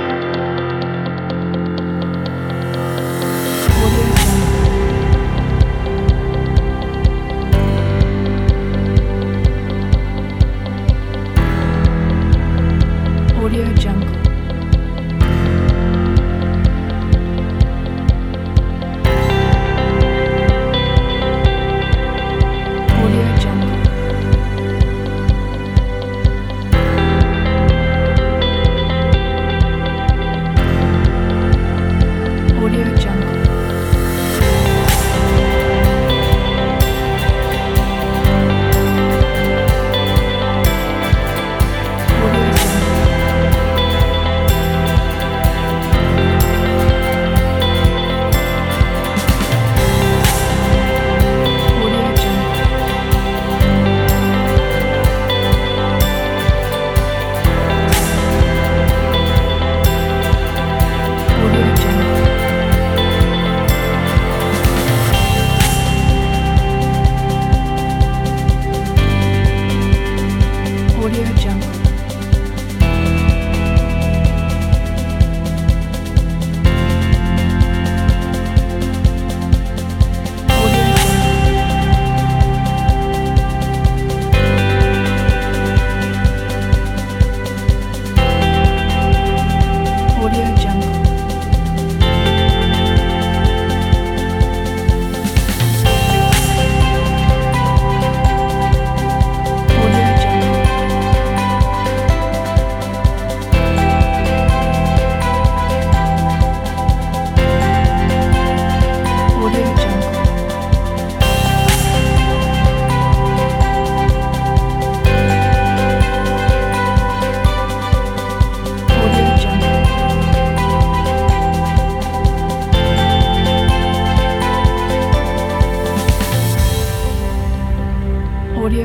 AudioJungle. AudioJungle. AudioJungle. AudioJungle. AudioJungle. AudioJungle. AudioJungle.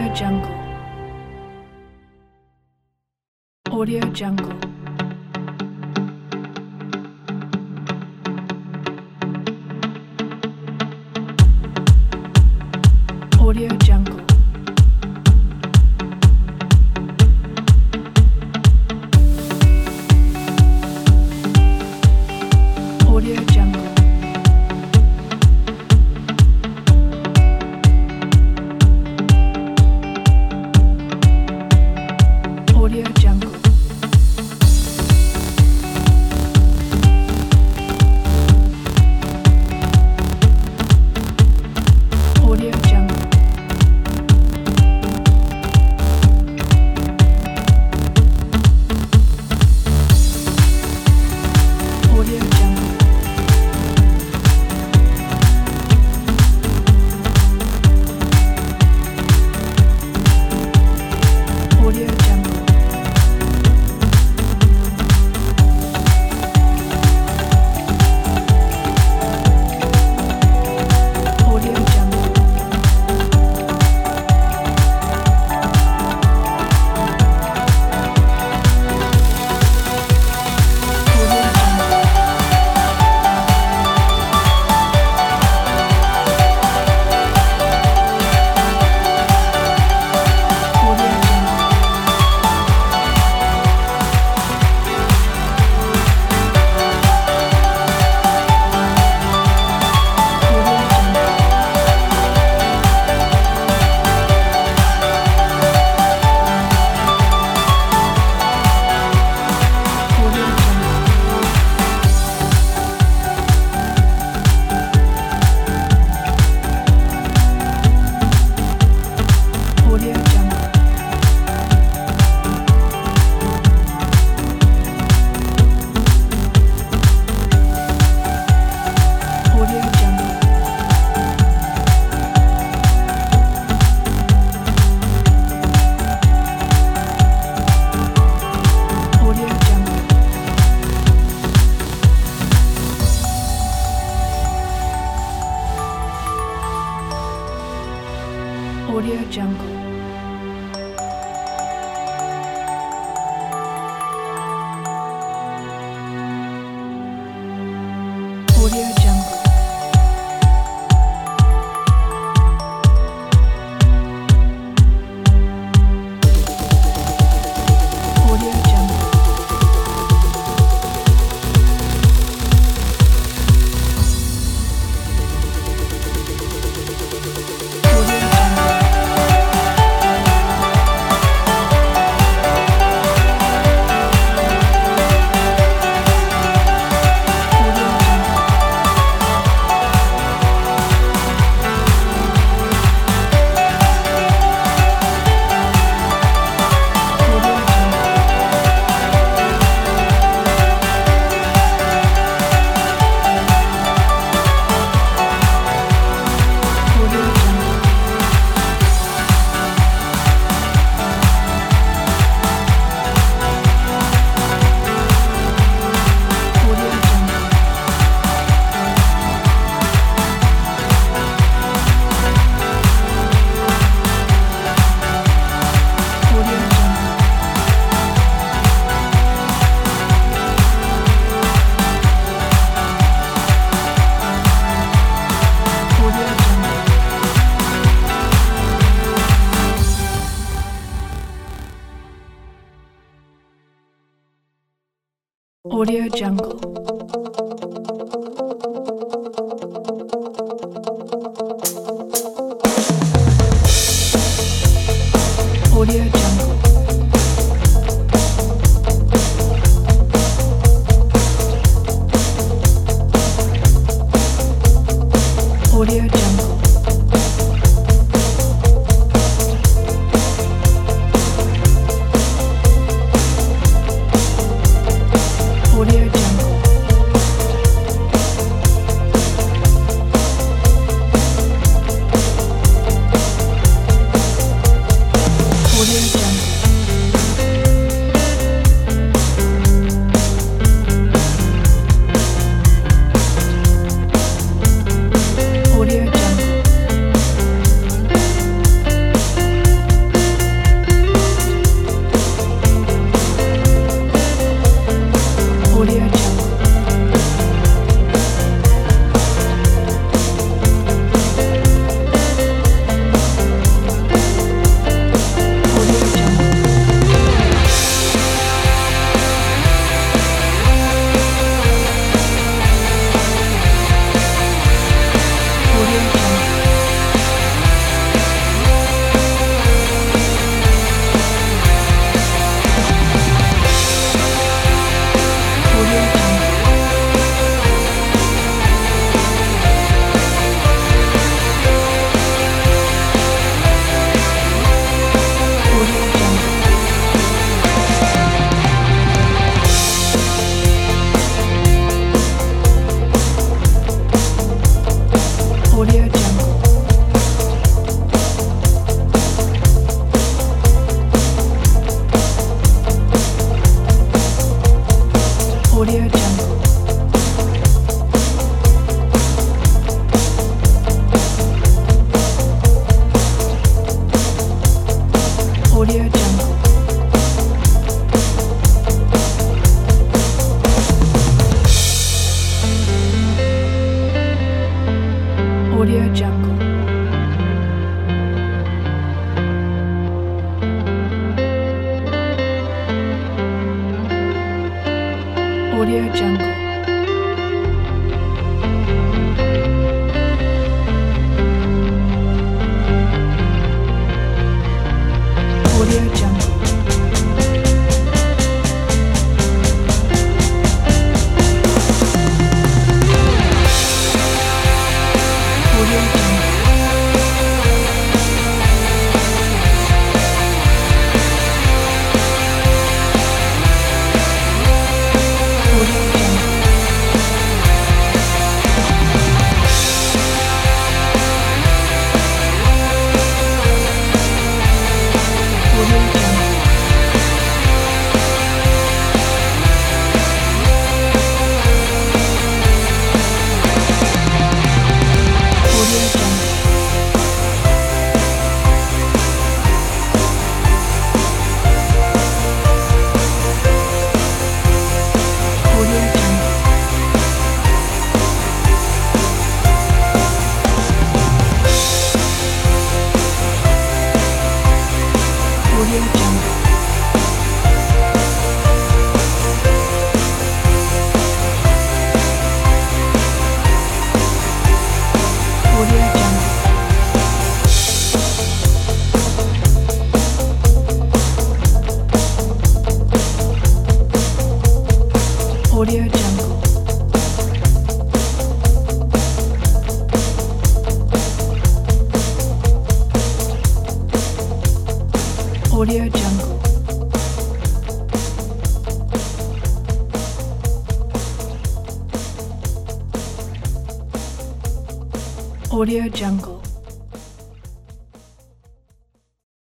AudioJungle. AudioJungle. AudioJungle. AudioJungle. AudioJungle. AudioJungle. AudioJungle.